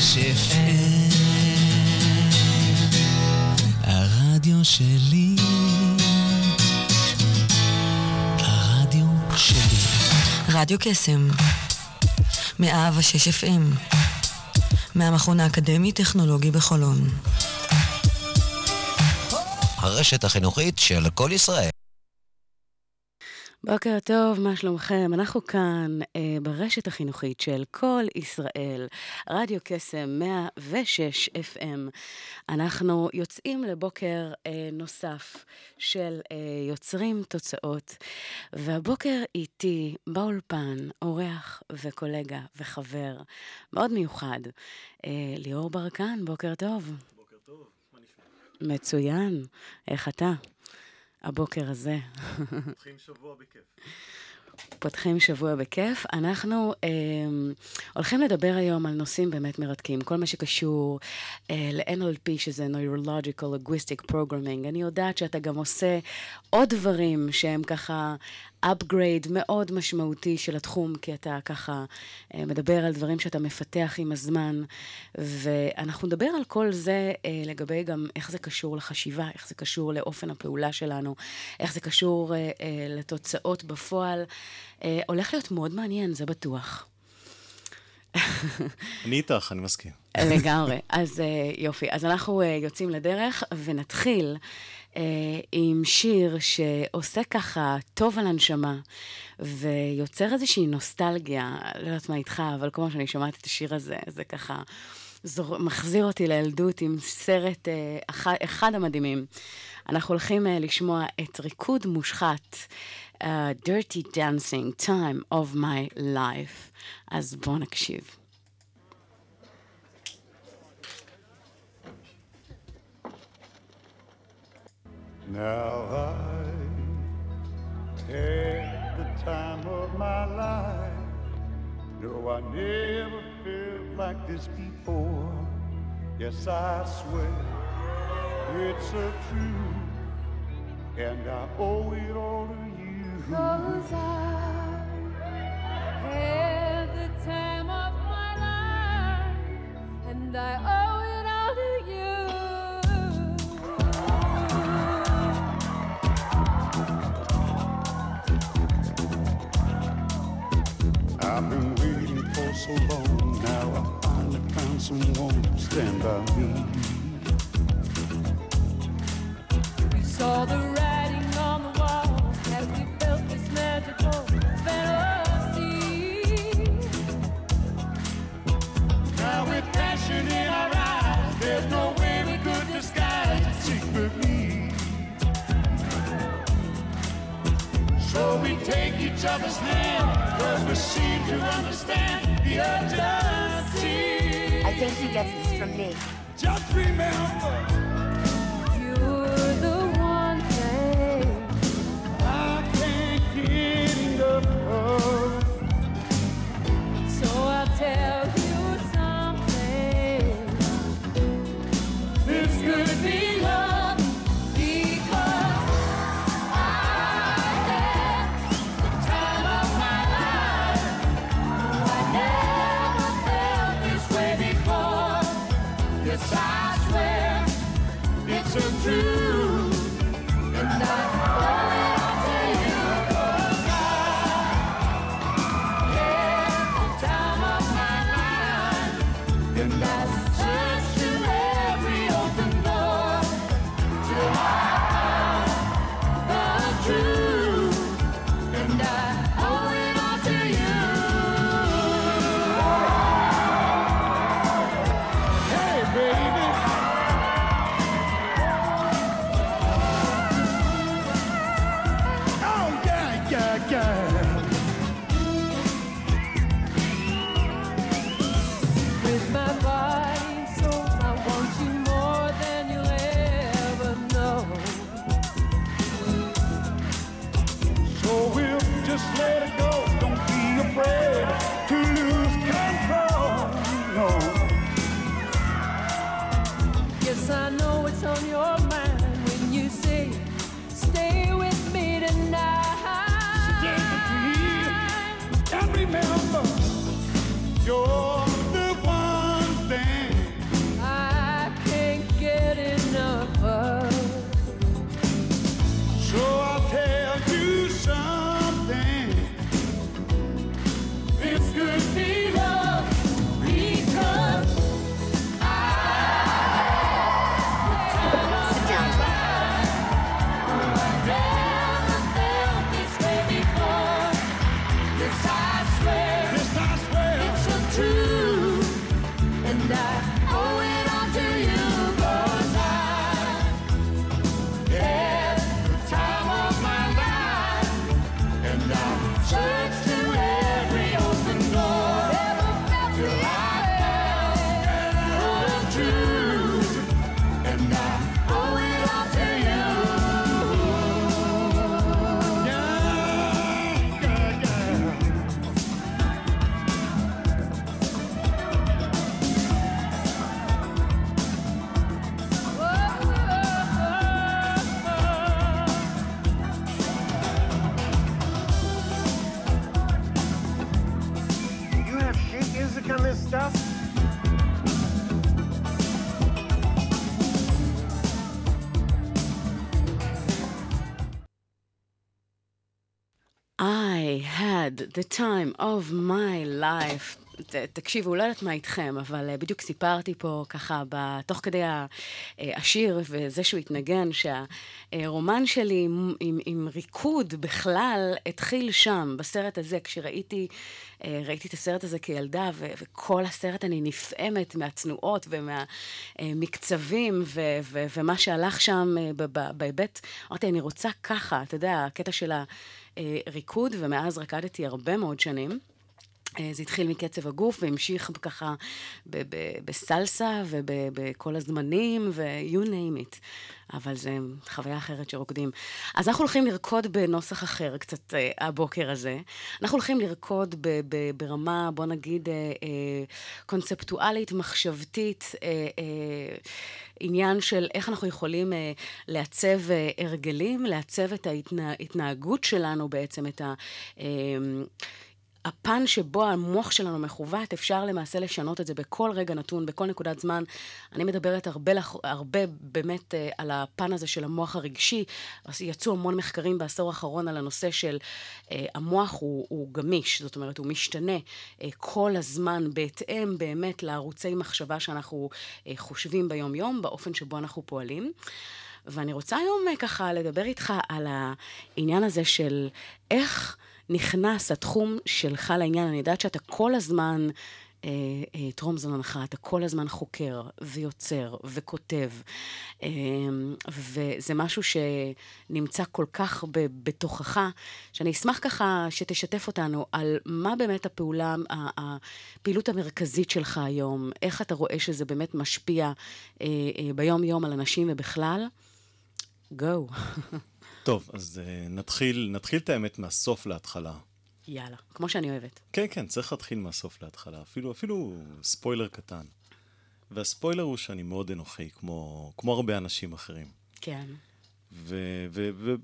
ששף הרדיו שלי הרדיו שלי רדיו קסם 106 FM מהמכון האקדמי טכנולוגי בחולון הרשת החינוכית של כל ישראל. בוקר טוב, מה שלומכם? אנחנו כאן ברשת החינוכית של כל ישראל, רדיו קסם 106 FM. אנחנו יוצאים לבוקר נוסף של יוצרים תוצאות, והבוקר איתי באולפן, אורח וקולגה וחבר מאוד מיוחד, ליאור ברקן, בוקר טוב. בוקר טוב, מה נשמע? מצוין, איך אתה? הבוקר הזה. פותחים שבוע בכיף. פותחים שבוע בכיף. אנחנו הולכים לדבר היום על נושאים באמת מרתקים. כל מה שקשור ל-NLP, שזה Neuro-Linguistic Programming. אני יודעת שאתה גם עושה עוד דברים שהם ככה upgrade מאוד משמעותי של התחום, כי אתה ככה מדבר על דברים שאתה מפתח עם הזמן, ואנחנו נדבר על כל זה לגבי גם איך זה קשור לחשיבה, איך זה קשור לאופן הפעולה שלנו, איך זה קשור לתוצאות בפועל. הולך להיות מאוד מעניין, זה בטוח. אני איתך, אני מסכים. לגמרי. אז יופי. אז אנחנו יוצאים לדרך ונתחיל עם שיר שעושה ככה טוב על הנשמה, ויוצר איזושהי נוסטלגיה, לא יודעת מה איתך, אבל כמו שאני שומעת את השיר הזה, זה ככה, זה מחזיר אותי לילדות עם סרט אחד המדהימים. אנחנו הולכים לשמוע את ריקוד מושחת, Dirty Dancing, Time of My Life. אז בואו נקשיב. Now I take the time of my life. No, I never felt like this before. Yes, I swear it's a truth, and I owe it all to you. 'Cause I had the time of my life, and I owe it all to you. I've been waiting for so long, now I finally found someone to stand by me. We saw the writing on the wall, as we felt this magical fantasy. Now with passion in our eyes, there's no way we could disguise the secret need. So we take each other's hand, 'cause we seem to understand the urgency. I think he gets this from me. Just remember, you're the one thing I can't get enough of. So I'll tell you something. This could be love. You're the one thing I had the time of my life. תקשיבו, לא יודעת מה איתכם, אבל בדיוק סיפרתי פה ככה, תוך כדי השיר וזה שהוא התנגן, שהרומן שלי עם ריקוד בכלל התחיל שם, בסרט הזה, כשראיתי את הסרט הזה כילדה, וכל הסרט אני נפעמת מהצנועות ומהמקצבים ומה שהלך שם בהיבט, אמרתי, אני רוצה ככה, אתה יודע, הקטע של הריקוד, ומאז רקדתי הרבה מאוד שנים. זה התחיל מקצב הגוף והמשיך ככה בסלסה ובכל הזמנים ו-you name it. אבל זה חוויה אחרת שרוקדים. אז אנחנו הולכים לרקוד בנוסח אחר קצת הבוקר הזה. אנחנו הולכים לרקוד ברמה, בוא נגיד, קונספטואלית, מחשבתית, עניין של איך אנחנו יכולים לעצב הרגלים, לעצב את ההתנהגות שלנו בעצם, את הפן שבו המוח שלנו מכוות, אפשר למעשה לשנות את זה בכל רגע נתון, בכל נקודת זמן. אני מדברת הרבה באמת על הפן הזה של המוח הרגשי. יצאו המון מחקרים בעשור האחרון על הנושא של המוח הוא גמיש, זאת אומרת הוא משתנה כל הזמן בהתאם באמת לערוצי מחשבה שאנחנו חושבים ביום יום, באופן שבו אנחנו פועלים. ואני רוצה היום ככה לדבר איתך על העניין הזה של איך נכנס התחום שלך לעניין. אני יודעת שאתה כל הזמן תרום זמנך, אתה כל הזמן חוקר ויוצר וכותב, וזה משהו שנמצא כל כך בתוכך, שאני אשמח ככה שתשתף אותנו על מה באמת הפעילות המרכזית שלך היום, איך אתה רואה שזה באמת משפיע ביום יום על אנשים ובכלל. Go. טוב, אז נתחיל את האמת מהסוף להתחלה. יאללה, כמו שאני אוהבת. כן, כן, צריך להתחיל מהסוף להתחלה. אפילו ספוילר קטן. והספוילר הוא שאני מאוד אנוכי, כמו הרבה אנשים אחרים. כן.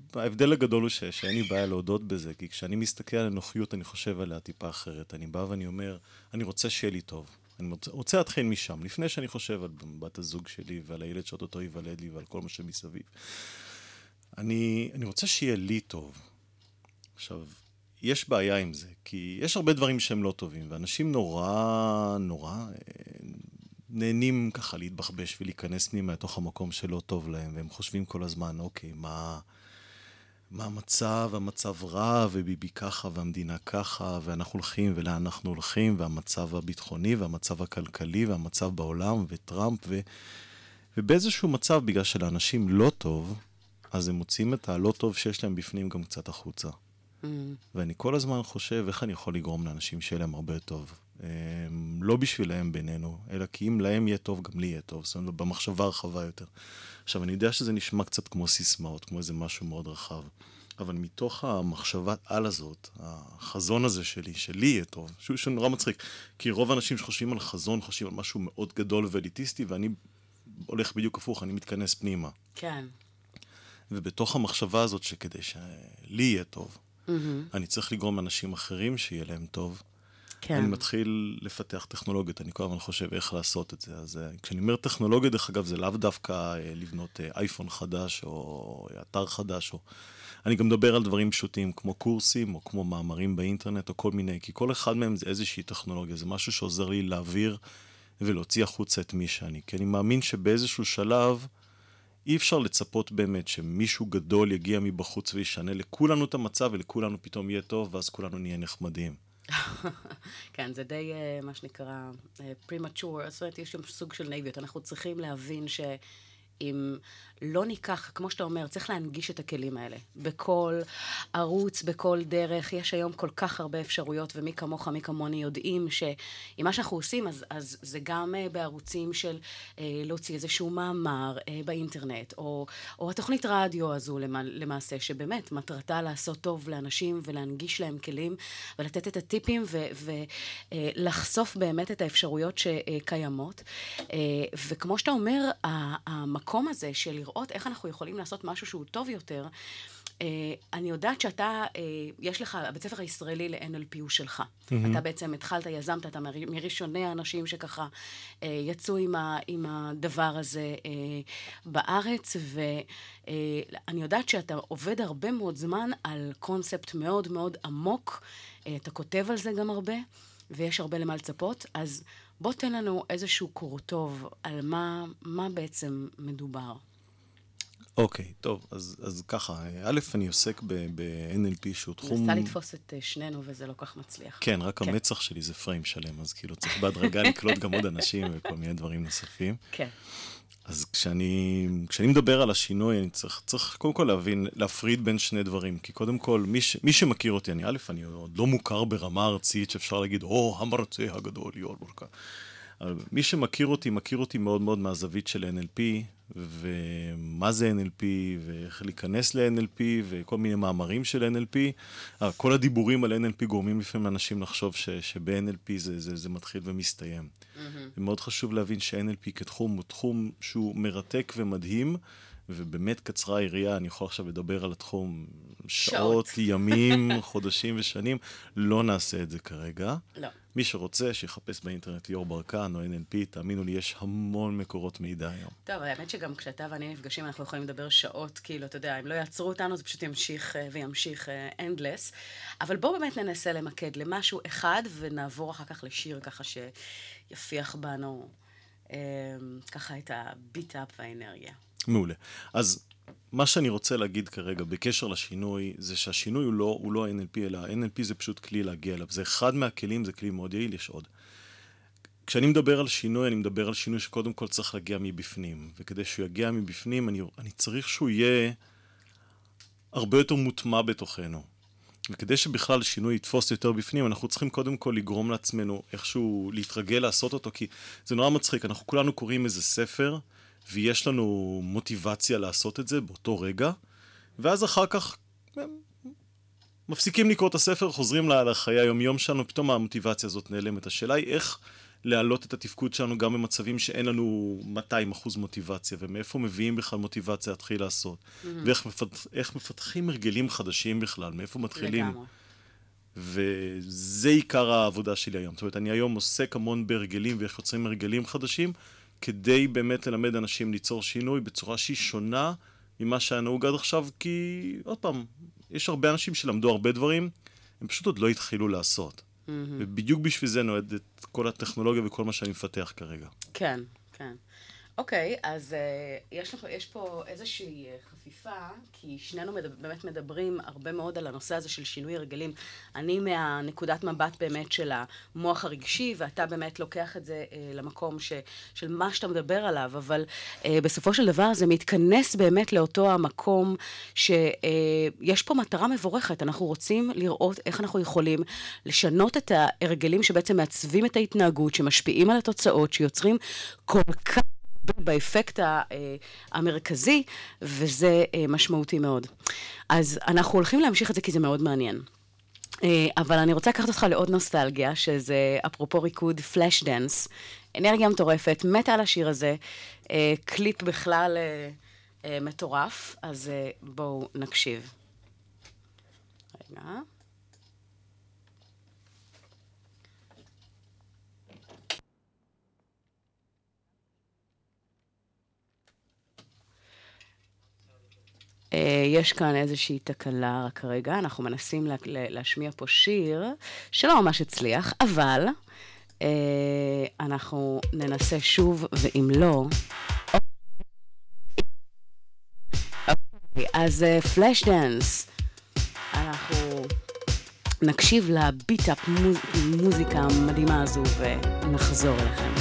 וההבדל הגדול הוא שאין לי בעיה להודות בזה, כי כשאני מסתכל על אנוכיות, אני חושב עליה טיפה אחרת. אני בא ואני אומר, אני רוצה שיהיה לי טוב. אני רוצה להתחיל משם, לפני שאני חושב על בת הזוג שלי, ועל הילד שאותו ייוולד לי, ועל כל מה שמסביב. אני רוצה שיהיה לי טוב. עכשיו, יש בעיה עם זה, כי יש הרבה דברים שהם לא טובים, ואנשים נורא, נורא נהנים ככה להתבחבש ולהיכנס פנימה לתוך המקום שלא טוב להם, והם חושבים כל הזמן, אוקיי, מה המצב? המצב רע, וביבי ככה, והמדינה ככה, ואנחנו הולכים, ולאן אנחנו הולכים, והמצב הביטחוני, והמצב הכלכלי, והמצב בעולם, וטראמפ, ובאיזשהו מצב, בגלל שלאנשים לא טוב, אז הם מוצאים את הלא טוב שיש להם בפנים גם קצת החוצה. ואני כל הזמן חושב איך אני יכול לגרום לאנשים שיהיה להם הרבה טוב. לא בשבילהם בינינו, אלא כי אם להם יהיה טוב, גם לי יהיה טוב. זאת אומרת, במחשבה הרחבה יותר. עכשיו, אני יודע שזה נשמע קצת כמו סיסמאות, כמו איזה משהו מאוד רחב. אבל מתוך המחשבה על הזאת, החזון הזה שלי יהיה טוב, שהוא נורא מצחיק. כי רוב האנשים שחושבים על חזון, חושבים על משהו מאוד גדול ואליטיסטי, ואני הולך בדיוק הפוך, אני מתכנס פנימה. כן. ובתוך המחשבה הזאת שכדי שלי יהיה טוב, אני צריך לגרום אנשים אחרים שיהיה להם טוב. אני מתחיל לפתח טכנולוגיות, אני כל הזמן חושב איך לעשות את זה. אז כשאני אומר טכנולוגיה, דרך אגב, זה לאו דווקא לבנות אייפון חדש או אתר חדש. אני גם מדבר על דברים פשוטים כמו קורסים או כמו מאמרים באינטרנט או כל מיני, כי כל אחד מהם זה איזושהי טכנולוגיה, זה משהו שעוזר לי להעביר ולהוציא החוצה את מי שאני. כי אני מאמין שבאיזשהו שלב אי אפשר לצפות באמת שמישהו גדול יגיע מבחוץ וישנה לכולנו את המצב, ולכולנו פתאום יהיה טוב, ואז כולנו נהיה נחמדים. כן, זה די מה שנקרא premature, זאת אומרת, יש שם סוג של נאיביות. אנחנו צריכים להבין שאם לא ניקח, כמו שאתה אומר, צריך להנגיש את הכלים האלה. בכל ערוץ, בכל דרך, יש היום כל כך הרבה אפשרויות, ומי כמוך, מי כמוני יודעים שאם מה שאנחנו עושים, אז זה גם בערוצים של להוציא איזשהו מאמר באינטרנט, או התוכנית רדיו הזו למעשה, שבאמת מטרתה לעשות טוב לאנשים ולהנגיש להם כלים, ולתת את הטיפים ולחשוף באמת את האפשרויות שקיימות. וכמו שאתה אומר, המקום המקום הזה של לראות איך אנחנו יכולים לעשות משהו שהוא טוב יותר, אני יודעת שאתה, יש לך, בית ספר הישראלי ל-NLP הוא שלך. אתה בעצם התחלת, יזמת, אתה מראשוני האנשים שככה יצאו עם הדבר הזה בארץ, ואני יודעת שאתה עובד הרבה מאוד זמן על קונספט מאוד מאוד עמוק, אתה כותב על זה גם הרבה, ויש הרבה למה לצפות, אז בוא תן לנו איזשהו קורטוב על מה בעצם מדובר. אוקיי, טוב, אז ככה, א', אני עוסק ב-NLP שהוא תחום... נסה לתפוס את שנינו וזה לא כך מצליח. כן, רק המצח שלי זה פריים שלם, אז כאילו צריך בהדרגה לקלוט גם עוד אנשים וכל מיני דברים נוספים. כן. אז כשאני מדבר על השינוי, אני צריך קודם כל להבין, להפריד בין שני דברים, כי קודם כל, מי שמכיר אותי, אני עוד לא מוכר ברמה ארצית שאפשר להגיד, המרצה הגדול, ליאור ברקן. מי שמכיר אותי, מכיר אותי מאוד מאוד מהזווית של NLP, ומה זה NLP, ואיך להיכנס ל-NLP, וכל מיני מאמרים של NLP. כל הדיבורים על NLP גורמים לפעמים אנשים לחשוב שב-NLP זה מתחיל ומסתיים. ומאוד חשוב להבין ש-NLP כתחום הוא תחום שהוא מרתק ומדהים, ובאמת קצרה היריעה, אני יכול עכשיו לדבר על התחום שעות, ימים, חודשים ושנים, לא נעשה את זה כרגע. לא. מי שרוצה, שיחפש באינטרנט ליאור ברקן או NLP, תאמינו לי, יש המון מקורות מידע היום. טוב, האמת שגם כשאתה ואני נפגשים, אנחנו יכולים לדבר שעות, כאילו, אתה יודע, אם לא יעצרו אותנו, זה פשוט ימשיך וימשיך endless, אבל בואו באמת ננסה למקד למשהו אחד, ונעבור אחר כך לשיר ככה שיפיח בנו ככה את הביט-אפ והאנרגיה. מעולה. אז מה שאני רוצה להגיד כרגע בקשר לשינוי, זה שהשינוי הוא לא NLP, אלא NLP זה פשוט כלי להגיע אליו. זה אחד מהכלים, זה כלי מאוד יעיל, יש עוד. כשאני מדבר על שינוי, אני מדבר על שינוי שקודם כל צריך להגיע מבפנים. וכדי שהוא יגיע מבפנים, אני צריך שהוא יהיה הרבה יותר מוטמע בתוכנו. וכדי שבכלל שינוי יתפוס יותר בפנים, אנחנו צריכים קודם כל לגרום לעצמנו איכשהו להתרגל לעשות אותו, כי זה נורא מצחיק. אנחנו כולנו קוראים איזה ספר, ויש לנו מוטיבציה לעשות את זה באותו רגע, ואז אחר כך מפסיקים לקרוא את הספר, חוזרים לחיי היום-יום שלנו, פתאום המוטיבציה הזאת נעלמת. השאלה היא איך להעלות את התפקוד שלנו גם במצבים שאין לנו 200% מוטיבציה, ומאיפה מביאים בכלל מוטיבציה להתחיל לעשות, ואיך מפתחים הרגלים חדשים בכלל, מאיפה מתחילים. וזה עיקר העבודה שלי היום. זאת אומרת, אני היום עוסק המון בהרגלים, ואיך יוצרים הרגלים חדשים, כדי באמת ללמד אנשים ליצור שינוי בצורה שהיא שונה ממה שהנהוג עד עכשיו, כי עוד פעם, יש הרבה אנשים שלמדו הרבה דברים, הם פשוט עוד לא התחילו לעשות. ובדיוק בשביל זה נועדת כל הטכנולוגיה וכל מה שאני מפתח כרגע. כן, כן. אוקיי, אז יש פה איזושהי חפיפה, כי שנינו באמת מדברים הרבה מאוד על הנושא הזה של שינוי הרגלים. אני מהנקודת מבט באמת של המוח הרגשי, ואתה באמת לוקח את זה למקום של מה שאתה מדבר עליו, אבל בסופו של דבר זה מתכנס באמת לאותו המקום שיש פה מטרה מבורכת. אנחנו רוצים לראות איך אנחנו יכולים לשנות את ההרגלים שבעצם מעצבים את ההתנהגות, שמשפיעים על התוצאות, שיוצרים כל כך באפקט המרכזי, וזה משמעותי מאוד. אז אנחנו הולכים להמשיך את זה, כי זה מאוד מעניין. אבל אני רוצה לקחת אותך לעוד נוסטלגיה, שזה אפרופו ריקוד פלאש דנס, אנרגיה מטורפת, מתה על השיר הזה, קליפ בכלל מטורף, אז בואו נקשיב. רגע. יש כאן איזושהי תקלה רק כרגע, אנחנו מנסים להשמיע פה שיר שלא ממש הצליח, אבל אנחנו ננסה שוב, ואם לא... אז פלאש דנס, אנחנו נקשיב לביט-אפ מוזיקה המדהימה הזו ונחזור אליכם.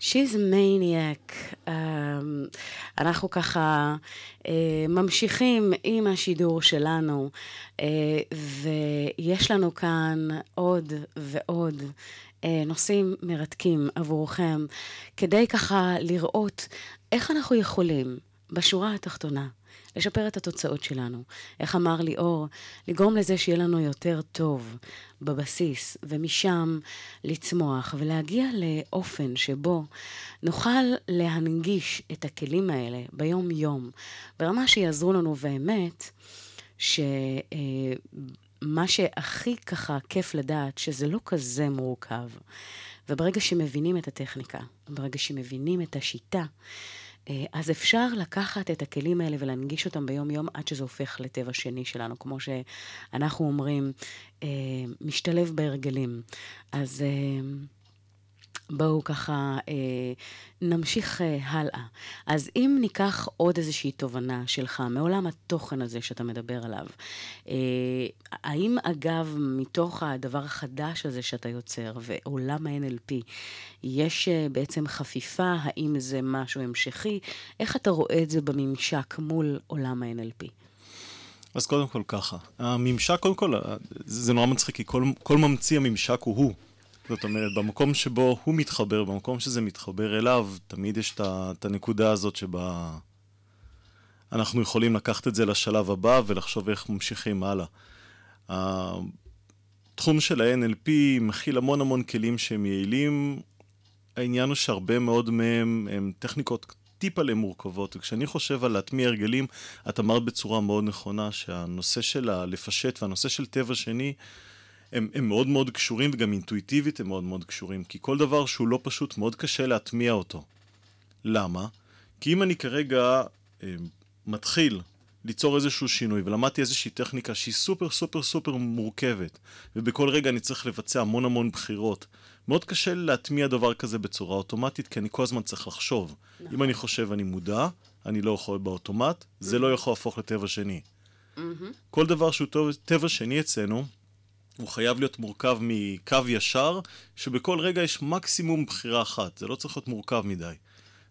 She's a maniac. אנחנו ככה ממשיכים עם השידור שלנו, ויש לנו כאן עוד ועוד נושאים מרתקים עבורכם, כדי ככה לראות איך אנחנו יכולים בשורה התחתונה לשפר את התוצאות שלנו. איך אמר ליאור, לגרום לזה שיהיה לנו יותר טוב בבסיס, ומשם לצמוח ולהגיע לאופן שבו נוכל להנגיש את הכלים האלה ביום יום, ברמה שיעזרו לנו באמת, שמה שהכי ככה כיף לדעת, שזה לא כזה מורכב. וברגע שמבינים את הטכניקה, ברגע שמבינים את השיטה, אז אפשר לקחת את הכלים האלה ולהנגיש אותם ביום יום, עד שזה הופך לטבע שני שלנו, כמו שאנחנו אומרים, משתלב בהרגלים. אז בואו ככה נמשיך הלאה. אז אם ניקח עוד איזושהי תובנה שלך, מעולם התוכן הזה שאתה מדבר עליו, האם אגב מתוך הדבר החדש הזה שאתה יוצר, ועולם ה-NLP, יש בעצם חפיפה, האם זה משהו המשכי, איך אתה רואה את זה בממשק מול עולם ה-NLP? אז קודם כל ככה, הממשק קודם כל, זה נורא מצחיק, כי כל ממציא הממשק הוא. זאת אומרת, במקום שבו הוא מתחבר, במקום שזה מתחבר אליו, תמיד יש את הנקודה הזאת שבה אנחנו יכולים לקחת את זה לשלב הבא ולחשוב איך ממשיכים הלאה. התחום של ה-NLP מכיל המון המון כלים שהם יעילים. העניין הוא שהרבה מאוד מהם הם טכניקות טיפה למורכבות. וכשאני חושב על להטמיע הרגלים, את אמרת בצורה מאוד נכונה שהנושא של הלפשט והנושא של טבע שני, הם מאוד מאוד קשורים, וגם אינטואיטיבית הם מאוד מאוד קשורים, כי כל דבר שהוא לא פשוט, מאוד קשה להטמיע אותו. למה? כי אם אני כרגע מתחיל ליצור איזשהו שינוי, ולמדתי איזושהי טכניקה שהיא סופר סופר סופר מורכבת, ובכל רגע אני צריך לבצע המון המון בחירות, מאוד קשה להטמיע דבר כזה בצורה אוטומטית, כי אני כל הזמן צריך לחשוב. אם אני חושב אני מודע, אני לא יכול באוטומט, זה לא יכול להפוך לטבע שני. כל דבר שהוא טבע שני אצלנו, הוא חייב להיות מורכב מקו ישר, שבכל רגע יש מקסימום בחירה אחת. זה לא צריך להיות מורכב מדי.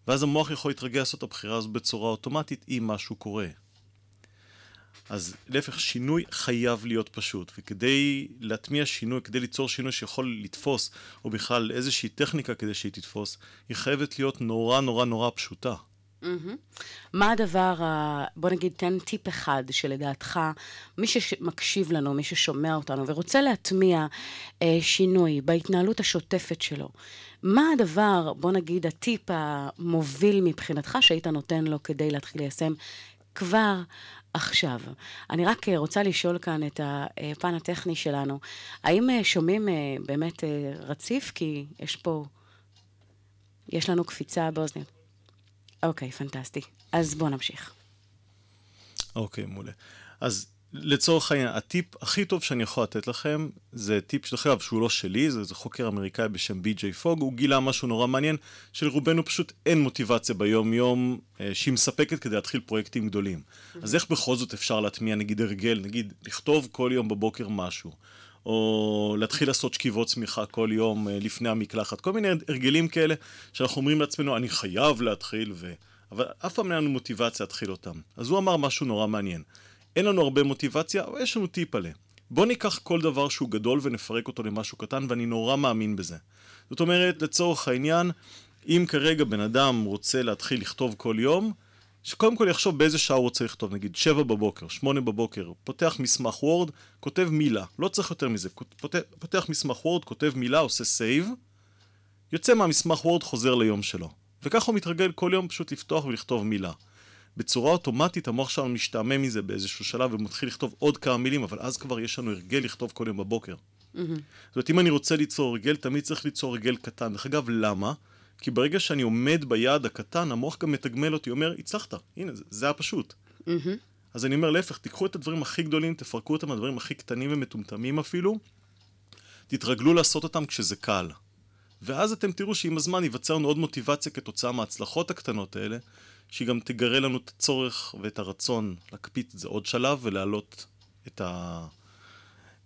ואז המוח יכול להתרגע לעשות את הבחירה הזו בצורה אוטומטית, אם משהו קורה. אז להפך, שינוי חייב להיות פשוט. וכדי להטמיע שינוי, כדי ליצור שינוי שיכול לתפוס, או בכלל איזושהי טכניקה כדי שהיא תתפוס, היא חייבת להיות נורא נורא נורא פשוטה. מה הדבר, בוא נגיד, תן טיפ אחד שלדעתך, מי שמקשיב לנו, מי ששומע אותנו ורוצה להטמיע שינוי בהתנהלות השוטפת שלו, מה הדבר, בוא נגיד, הטיפ המוביל מבחינתך שהיית נותן לו כדי להתחיל ליישם כבר עכשיו? אני רק רוצה לשאול כאן את הפן הטכני שלנו, האם שומעים באמת רציף? כי יש פה, יש לנו קפיצה באוזניות. אוקיי, פנטסטי. אז בואו נמשיך. אוקיי, מעולה. אז לצורך העניין, הטיפ הכי טוב שאני יכול לתת לכם, זה טיפ שלכם, שהוא לא שלי, זה חוקר אמריקאי בשם בי.ג'יי. פוג, הוא גילה משהו נורא מעניין, שלרובנו פשוט אין מוטיבציה ביום-יום, שהיא מספקת כדי להתחיל פרויקטים גדולים. אז איך בכל זאת אפשר להטמיע, נגיד הרגל, נגיד לכתוב כל יום בבוקר משהו, או להתחיל לעשות שכיבות צמיחה כל יום לפני המקלחת, כל מיני הרגלים כאלה שאנחנו אומרים לעצמנו, אני חייב להתחיל, אבל אף פעם אין לנו מוטיבציה להתחיל אותם. אז הוא אמר משהו נורא מעניין. אין לנו הרבה מוטיבציה, אבל יש לנו טיפ עליה. בוא ניקח כל דבר שהוא גדול ונפרק אותו למשהו קטן, ואני נורא מאמין בזה. זאת אומרת, לצורך העניין, אם כרגע בן אדם רוצה להתחיל לכתוב כל יום, שקודם כל יחשוב באיזה שעה הוא רוצה לכתוב, נגיד 7 בבוקר, 8 בבוקר, פותח מסמך וורד, כותב מילה, לא צריך יותר מזה, פותח מסמך וורד, כותב מילה, עושה סייב, יוצא מהמסמך וורד, חוזר ליום שלו. וכך הוא מתרגל כל יום פשוט לפתוח ולכתוב מילה. בצורה אוטומטית המוח שלנו משתעמם מזה באיזשהו שלב, ומתחיל לכתוב עוד כמה מילים, אבל אז כבר יש לנו הרגל לכתוב כל יום בבוקר. זאת אומרת, אם אני רוצה ליצור הרגל, תמיד צריך ליצור הרגל קטן. אגב, למה? כי ברגע שאני עומד ביעד הקטן, המוח גם מתגמל אותי, אומר, הצלחת, הנה, זה היה פשוט. אז אני אומר, להפך, תיקחו את הדברים הכי גדולים, תפרקו אותם, הדברים הכי קטנים ומטומטמים אפילו, תתרגלו לעשות אותם כשזה קל. ואז אתם תראו שעם הזמן ייווצר לנו עוד מוטיבציה כתוצאה מההצלחות הקטנות האלה, שהיא גם תגרה לנו את הצורך ואת הרצון להקפיץ את זה עוד שלב, ולהעלות את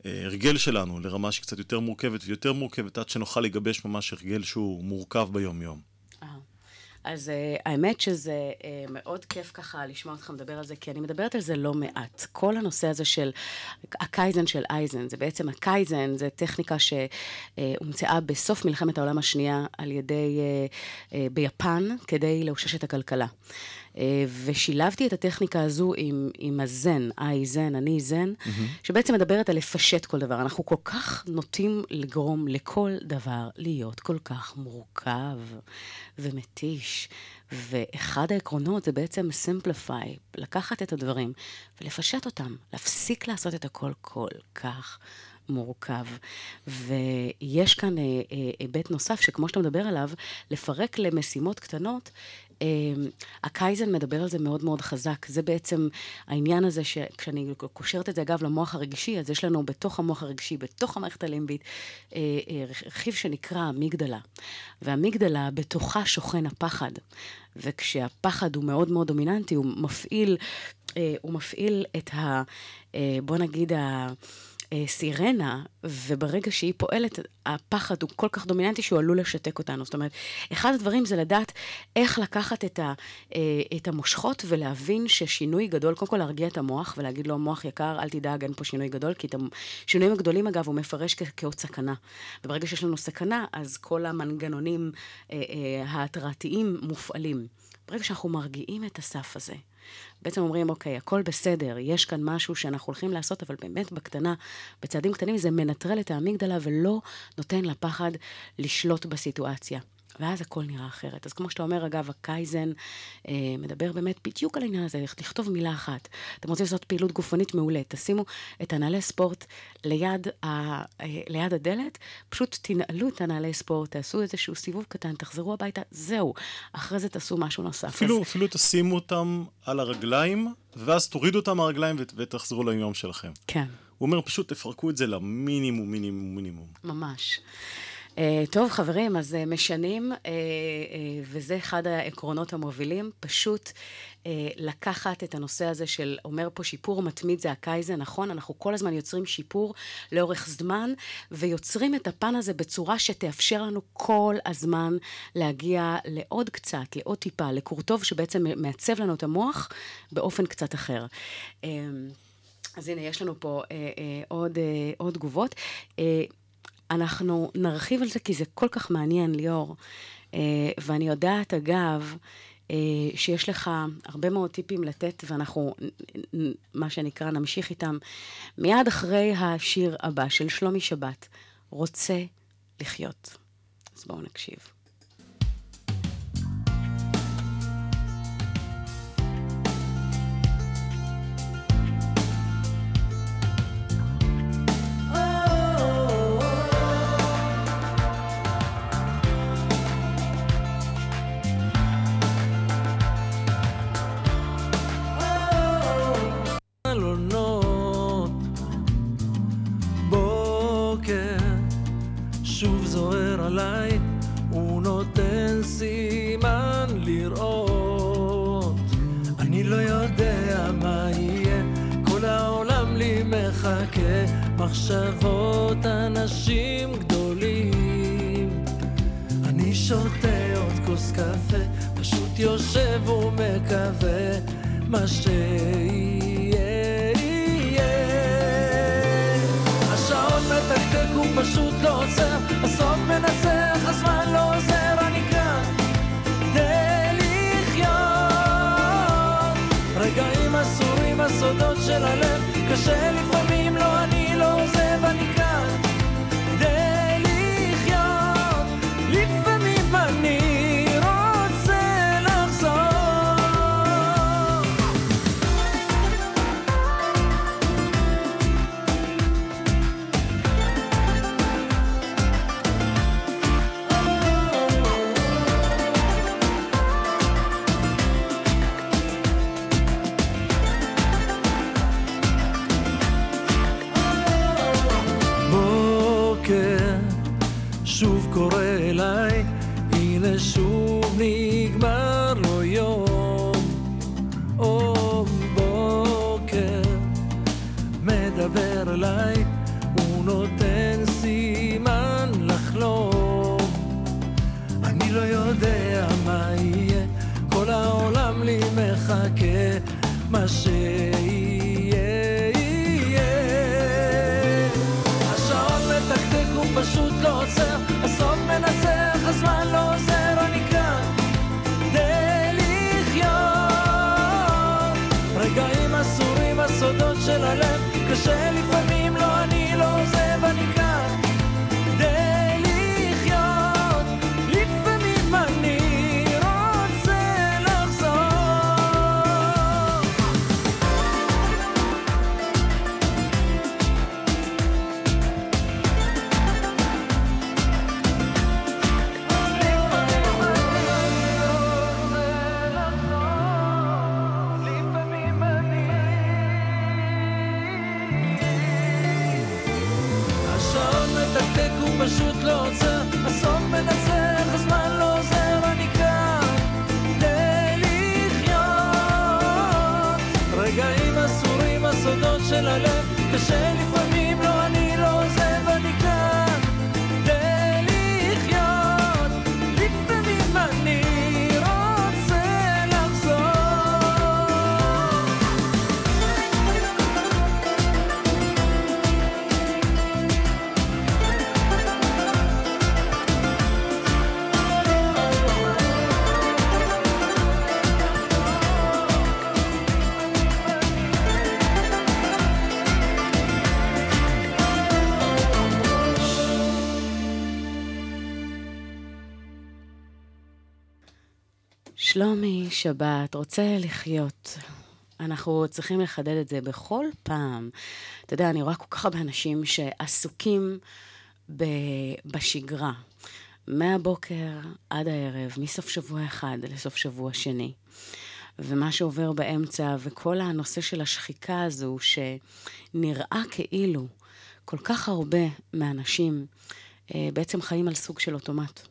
הרגל שלנו לרמה שקצת יותר מורכבת ויותר מורכבת, עד שנוכל לגבש ממש הרגל שהוא מורכב ביום יום. אז האמת שזה מאוד כיף ככה לשמוע אותך מדבר על זה, כי אני מדברת על זה לא מעט. כל הנושא הזה של הקייזן של אייזן, זה בעצם הקייזן, זה טכניקה שהומצאה בסוף מלחמת העולם השנייה על ידי, ביפן, כדי לאושש את הכלכלה. ושילבתי את הטכניקה הזו עם הזן, אייזן, אני זן, שבעצם מדברת על לפשט כל דבר. אנחנו כל כך נוטים לגרום לכל דבר להיות כל כך מורכב ומתיש. ואחד העקרונות זה בעצם simplify, לקחת את הדברים ולפשט אותם, להפסיק לעשות את הכל כל כך מורכב. ויש כאן היבט נוסף שכמו שאתה מדבר עליו, לפרק למשימות קטנות, הקייזן מדבר על זה מאוד מאוד חזק. זה בעצם העניין הזה שכשאני קושרת את זה אגב למוח הרגשי, אז יש לנו בתוך המוח הרגשי, בתוך המערכת הלימבית, רכיב שנקרא המגדלה. והמגדלה בתוכה שוכן הפחד. וכשהפחד הוא מאוד מאוד דומיננטי, הוא מפעיל את ה... בוא נגיד ה... סירנה, וברגע שהיא פועלת, הפחד הוא כל כך דומיננטי שהוא עלול לשתק אותנו. זאת אומרת, אחד הדברים זה לדעת איך לקחת את המושכות ולהבין ששינוי גדול, קודם כל להרגיע את המוח ולהגיד לו, מוח יקר, אל תדאג, אין פה שינוי גדול, כי את השינויים הגדולים אגב הוא מפרש כעוד סכנה. וברגע שיש לנו סכנה, אז כל המנגנונים ההתרעתיים מופעלים. ברגע שאנחנו מרגיעים את הסף הזה, בעצם אומרים, אוקיי, הכל בסדר, יש כאן משהו שאנחנו הולכים לעשות, אבל באמת בקטנה, בצעדים קטנים, זה מנטרל את האמיגדלה ולא נותן לפחד לשלוט בסיטואציה. ואז הכל נראה אחרת. אז כמו שאתה אומר, אגב, הקייזן מדבר באמת בדיוק על העניין הזה, לכתוב מילה אחת. אתם רוצים לעשות פעילות גופנית מעולה, תשימו את הנעלי ספורט ליד הדלת, פשוט תנעלו את הנעלי ספורט, תעשו איזשהו סיבוב קטן, תחזרו הביתה, זהו. אחרי זה תעשו משהו נוסף. אפילו תשימו אותם על הרגליים, ואז תורידו אותם מהרגליים ותחזרו ליום שלכם. כן. הוא אומר, פשוט תפרקו את זה למינימום, מינימום, מינימום. ממש. טוב חברים, אז משנים, וזה אחד העקרונות המובילים, פשוט לקחת את הנושא הזה של, אומר פה שיפור מתמיד זה הקייזן, נכון, אנחנו כל הזמן יוצרים שיפור לאורך זמן, ויוצרים את הפן הזה בצורה שתאפשר לנו כל הזמן להגיע לעוד קצת, לעוד טיפה, לקורטוב שבעצם מעצב לנו את המוח באופן קצת אחר. אז הנה, יש לנו פה עוד תגובות. אנחנו נרחיב על זה, כי זה כל כך מעניין, ליאור. ואני יודעת, אגב, שיש לך הרבה מאוד טיפים לתת, ואנחנו, מה שנקרא, נמשיך איתם. מיד אחרי השיר הבא של שלומי שבת, רוצה לחיות. אז בואו נקשיב. מחשבות אנשים גדולים, אני שותה עוד כוס קפה, פשוט יושב ומקווה מה שיהיה יהיה. השעון מתקתק ופשוט לא עוצר, הסוף מנסה, הזמן לא עוזר, אני כאן כדי לחיות. רגעים אסורים, הסודות של הלב, קשה לפעמים, לא אני לא עוזב, אני כאן כדי לחיות. לפעמים אני רוצה לחזור. שוב קורא אליי, הנה שוב נגמר לו יום. או בוקר מדבר אליי, הוא נותן סימן לחלום. אני לא יודע מה יהיה, מחכה מה שיהיה יהיה. השעון מתקתק הוא פשוט לא עוצר, הסוף מנצח, הזמן לא עוזר, אני כאן כדי לחיות. רגעים אסורים, הסודות של הלב, קשה לפעמים, לא אני לא עוזב, אני כאן של הלב, קשה לפעמים, לא אני לא עוזב, אני כאן כדי לחיות, לפעמים אני רוצה לחזור. שלומי שבת רוצה לחיות. אנחנו צריכים לחדד את זה בכל פעם. אתה יודע, אני רואה כל כך הרבה אנשים שעסוקים בשגרה. מהבוקר עד הערב, מסוף שבוע אחד לסוף שבוע שני. ומה שעובר באמצע, וכל הנושא של השחיקה הזו, שנראה כאילו כל כך הרבה מהאנשים בעצם חיים על סוג של אוטומט.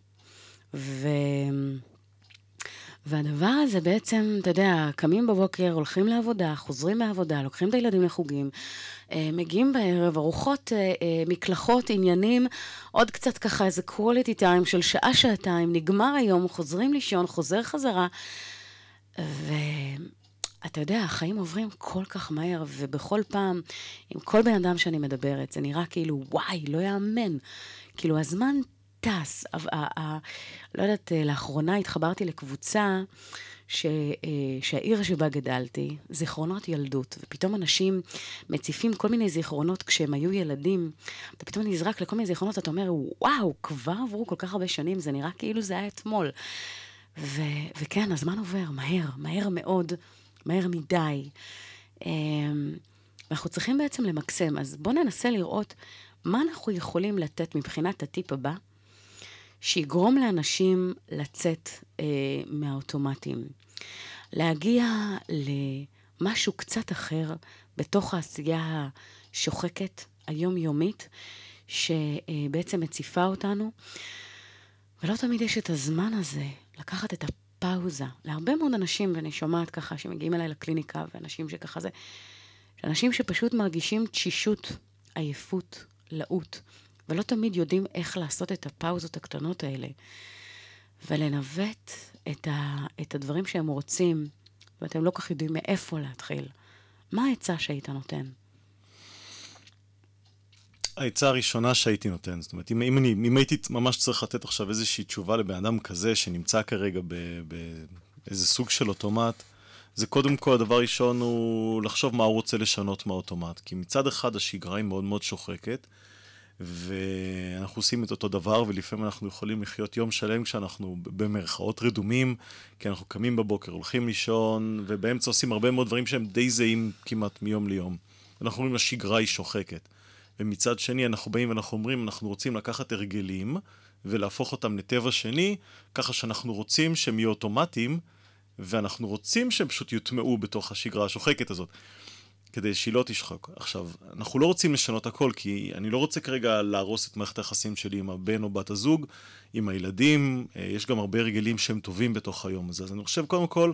והדבר הזה בעצם, אתה יודע, קמים בבוקר, הולכים לעבודה, חוזרים מהעבודה, לוקחים את הילדים לחוגים, מגיעים בערב, ארוחות, מקלחות, עניינים, עוד קצת ככה, איזה quality time של שעה, שעתיים, נגמר היום, חוזרים לישון, חוזר חזרה, ואתה יודע, החיים עוברים כל כך מהר, ובכל פעם, עם כל בן אדם שאני מדברת, זה נראה כאילו, וואי, לא יאמן, כאילו הזמן תראה, טס, לא יודעת, לאחרונה התחברתי לקבוצה שהעיר שבה גדלתי, זיכרונות ילדות, ופתאום אנשים מציפים כל מיני זיכרונות כשהם היו ילדים, ופתאום נזרק לכל מיני זיכרונות, אתה אומר, וואו, כבר עברו כל כך הרבה שנים, זה נראה כאילו זה היה אתמול. וכן, הזמן עובר, מהר, מהר מאוד, מהר מדי. ואנחנו צריכים בעצם למקסם, אז בואו ננסה לראות מה אנחנו יכולים לתת מבחינת הטיפ הבא, שיגרום לאנשים לצאת מהאוטומטים. להגיע למשהו קצת אחר בתוך העשייה השוחקת, היומיומית, שבעצם מציפה אותנו. ולא תמיד יש את הזמן הזה לקחת את הפאוזה. להרבה מאוד אנשים, ואני שומעת ככה, שמגיעים אליי לקליניקה, ואנשים שככה זה, אנשים שפשוט מרגישים תשישות, עייפות, לאות, ולא תמיד יודעים איך לעשות את הפאוזות הקטנות האלה, ולנווט את הדברים שהם רוצים, ואתם לא כך יודעים מאיפה להתחיל. מה ההצעה שהיית נותן? ההצעה הראשונה שהייתי נותן, זאת אומרת, אם הייתי ממש צריך לתת עכשיו איזושהי תשובה לבן אדם כזה, שנמצא כרגע באיזה סוג של אוטומט, זה קודם כל, הדבר ראשון הוא לחשוב מה הוא רוצה לשנות מהאוטומט, כי מצד אחד השגרה היא מאוד מאוד שוחקת, ואנחנו עושים את אותו דבר, ולפעמים אנחנו יכולים לחיות יום שלם כשאנחנו במרכאות רדומים, כי אנחנו קמים בבוקר, הולכים לישון, ובאמצע עושים הרבה מאוד דברים שהם די זהים כמעט מיום ליום. אנחנו אומרים, השגרה היא שוחקת. ומצד שני, אנחנו באים ואנחנו אומרים, אנחנו רוצים לקחת הרגלים, ולהפוך אותם לטבע שני, ככה שאנחנו רוצים שהם יהיו אוטומטיים, ואנחנו רוצים שהם פשוט יוטמעו בתוך השגרה השוחקת הזאת, כדי שהיא לא תשחק. עכשיו, אנחנו לא רוצים לשנות הכל, כי אני לא רוצה כרגע להרוס את מערכת היחסים שלי עם הבן או בת הזוג, עם הילדים, יש גם הרבה הרגלים שהם טובים בתוך היום הזה. אז אני חושב קודם כל,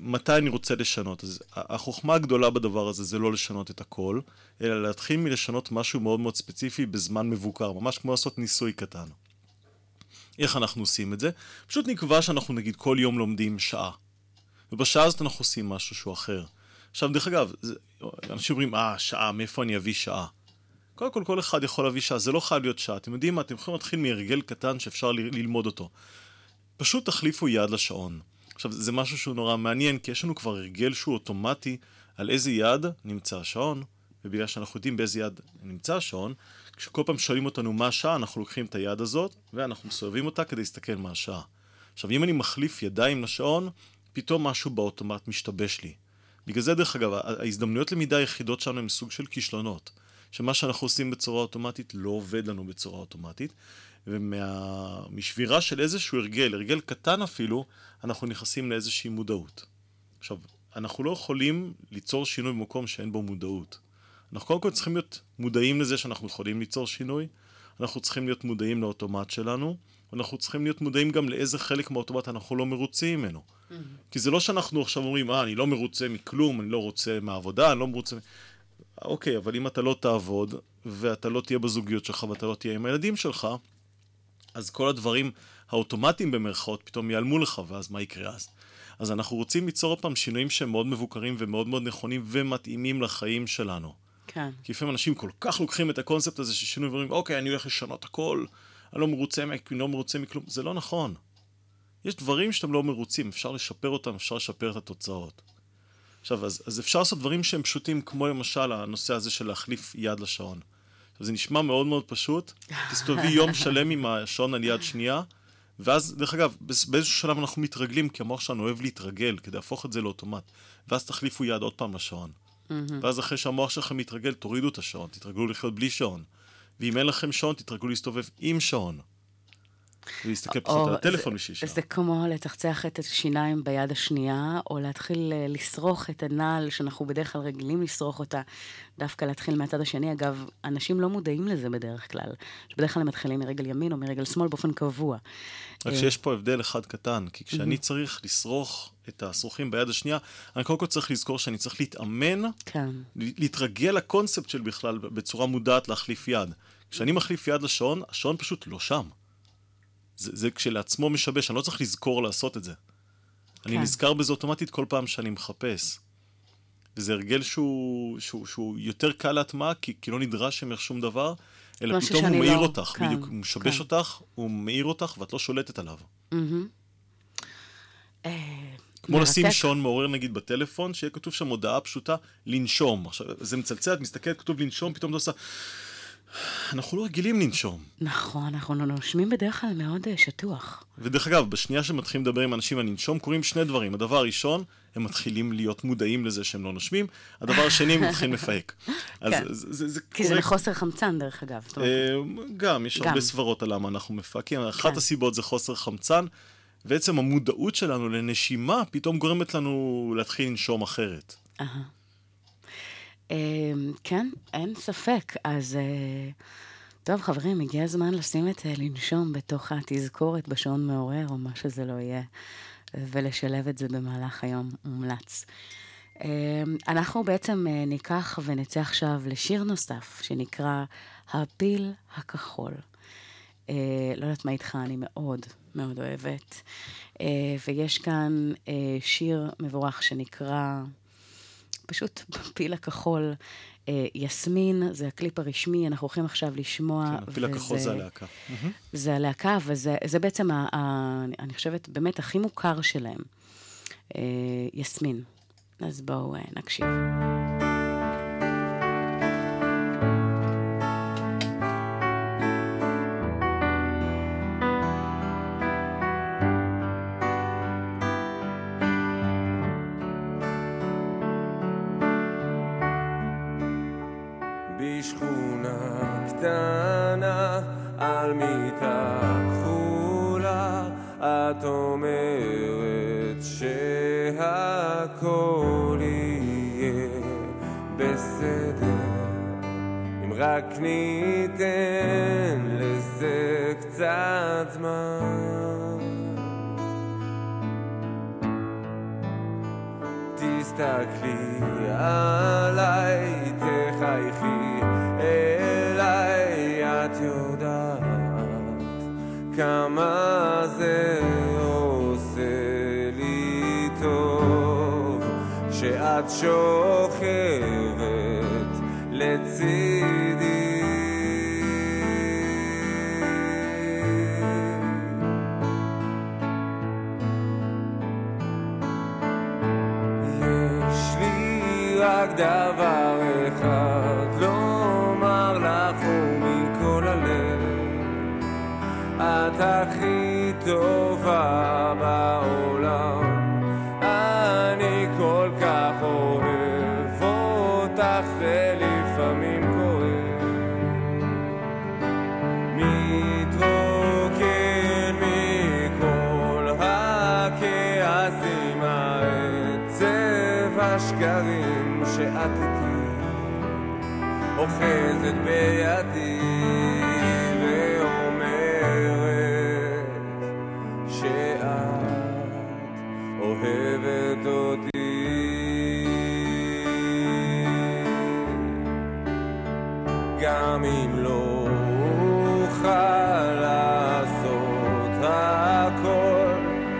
מתי אני רוצה לשנות? אז החוכמה הגדולה בדבר הזה זה לא לשנות את הכל, אלא להתחיל מלשנות משהו מאוד מאוד ספציפי בזמן מבוקר, ממש כמו לעשות ניסוי קטן. איך אנחנו עושים את זה? פשוט נקבע שאנחנו נגיד כל יום לומדים שעה. ובשעה הזאת אנחנו עושים משהו שהוא אחר. עכשיו, דרך אגב, אנשים אומרים, שעה, מאיפה אני אביא שעה? קודם כל, כל אחד יכול להביא שעה, זה לא חייב להיות שעה. אתם יודעים מה, אתם יכולים להתחיל מהרגל קטן שאפשר ללמוד אותו. פשוט תחליפו יד לשעון. עכשיו, זה משהו שהוא נורא מעניין, כי יש לנו כבר הרגל שהוא אוטומטי על איזה יד נמצא השעון, ובגלל שאנחנו יודעים באיזה יד נמצא השעון, כשכל פעם שואלים אותנו מה השעה, אנחנו לוקחים את היד הזאת, ואנחנו מסובבים אותה כדי להסתכל מה השעה. עכשיו, אם אני מחליף ידיים לשעון, פתאום משהו באוטומט משתבש לי. בגלל זה, דרך אגב, ההזדמנויות למידה היחידות שלנו הם סוג של כישלונות, שמה שאנחנו עושים בצורה אוטומטית לא עובד לנו בצורה אוטומטית, ומשבירה של איזשהו הרגל, הרגל קטן אפילו, אנחנו נכנסים לאיזושהי מודעות. עכשיו, אנחנו לא יכולים ליצור שינוי במקום שאין בו מודעות. אנחנו קודם כל צריכים להיות מודעים לזה שאנחנו יכולים ליצור שינוי, אנחנו צריכים להיות מודעים לאוטומט שלנו, אנחנו צריכים להיות מודעים גם לאיזה חלק מהאוטומט אנחנו לא מרוצים ממנו. כי זה לא שאנחנו עכשיו אומרים, אני לא מרוצה מכלום, אני לא רוצה מהעבודה, אני לא מרוצה... אוקיי, אבל אם אתה לא תעבוד, ואתה לא תהיה בזוגיות שלך, ואתה לא תהיה עם הילדים שלך, אז כל הדברים האוטומטיים במרכאות פתאום ייעלמו לך, ואז מה יקרה אז? אז אנחנו רוצים ליצור הפעם שינויים שהם מאוד מבוקרים ומאוד מאוד נכונים ומתאימים לחיים שלנו. כן. כי לפעמים אנשים כל כך לוקחים את הקונספט הזה ששינוי ואומרים, אוקיי, אני הולך לשנות הכל, אני לא מרוצה, לא מרוצה מכלום. זה לא נכון. יש דברים שאתם לא מרוצים, אפשר לשפר אותם, אפשר לשפר את התוצאות. עכשיו, אז אפשר לעשות דברים שהם פשוטים, כמו למשל הנושא הזה של להחליף יד לשעון. עכשיו, זה נשמע מאוד מאוד פשוט, תסתובבי יום שלם עם השעון על יד שנייה, ואז, דרך אגב, באיזשהו שלב אנחנו מתרגלים, כי המוח שלנו אוהב להתרגל, כדי להפוך את זה לאוטומט, ואז תחליפו יד עוד פעם לשעון. ואז אחרי שהמוח שלכם מתרגל, תורידו את השעון, תתרגלו לחיות בלי שעון. ואם אין לכם שעון, תתרגלו להסתובב עם שעון. ולהסתכל פשוט על הטלפון בשביל שעה. זה כמו לתחצח את השיניים ביד השנייה, או להתחיל לסרוך את הנעל, שאנחנו בדרך כלל רגילים לסרוך אותה, דווקא להתחיל מהצד השני. אגב, אנשים לא מודעים לזה בדרך כלל, שבדרך כלל הם מתחילים מרגל ימין או מרגל שמאל באופן קבוע. רק שיש פה הבדל אחד קטן, כי כשאני צריך לסרוך את הסרוכים ביד השנייה, אני קודם כל צריך לזכור שאני צריך להתאמן, להתרגל לקונספט של בכלל בצורה מודעת להחליף יד. כשאני מחליף יד לשעון, השעון פשוט לא שם. זה כשלעצמו משבש, אני לא צריך לזכור לעשות את זה. אני נזכר בזה אוטומטית כל פעם שאני מחפש. וזה הרגל שהוא יותר קל להטמעה, כי לא נדרש ממך שום דבר, אלא פתאום הוא מאיר אותך, בדיוק, הוא משבש אותך, הוא מאיר אותך, ואת לא שולטת עליו. כמו לשים שעון מעורר, נגיד, בטלפון, שיהיה כתוב שם הודעה פשוטה, לנשום. עכשיו, זה מצלצל, את מסתכלת, כתוב לנשום, פתאום אתה עושה... אנחנו לא רגילים לנשום. נכון, אנחנו נושמים בדרך כלל מאוד שטוח. ודרך אגב, בשנייה שמתחילים לדבר עם אנשים על לנשום, קוראים שני דברים. הדבר הראשון, הם מתחילים להיות מודעים לזה שהם לא נושמים. הדבר השני, הם מתחילים לפהק. כי זה חוסר חמצן, דרך אגב. גם, יש הרבה סברות על למה אנחנו מפהקים. אחת הסיבות זה חוסר חמצן, ובעצם המודעות שלנו לנשימה פתאום גורמת לנו להתחיל לנשום אחרת. כן, אין ספק. אז טוב חברים, הגיע הזמן לשים את לנשום בתוך התזכורת בשעון מעורר או מה שזה לא יהיה, ולשלב את זה במהלך היום מומלץ. אנחנו בעצם ניקח ונצא עכשיו לשיר נוסף שנקרא הפיל הכחול. לא יודעת מה איתך, אני מאוד מאוד אוהבת, ויש כאן שיר מבורך שנקרא פשוט בפיל הכחול, יסמין, זה הקליפ הרשמי, אנחנו הולכים עכשיו לשמוע. כן, הפיל הכחול זה הלהקה. זה הלהקה, וזה בעצם, אני חושבת, באמת הכי מוכר שלהם. יסמין. אז בואו נקשיב. רק ניתן לזה קצת זמן, תסתכלי עליי, תחייכי אליי, את יודעת כמה זה עושה לי טוב. את שוכבת לצידי, יש לי רק דבר אחד לומר לך ומכל הלב, את הכי טובה בעולם, אני כל כך אוהב אותך, זה לפעמים כואב. מתרוקן מכל הכעסים, העצב, השקרים שאת איתי, אוחזת בידי ואומרת שאת אוהבת אותי. גם אם לא אוכל לעשות הכל,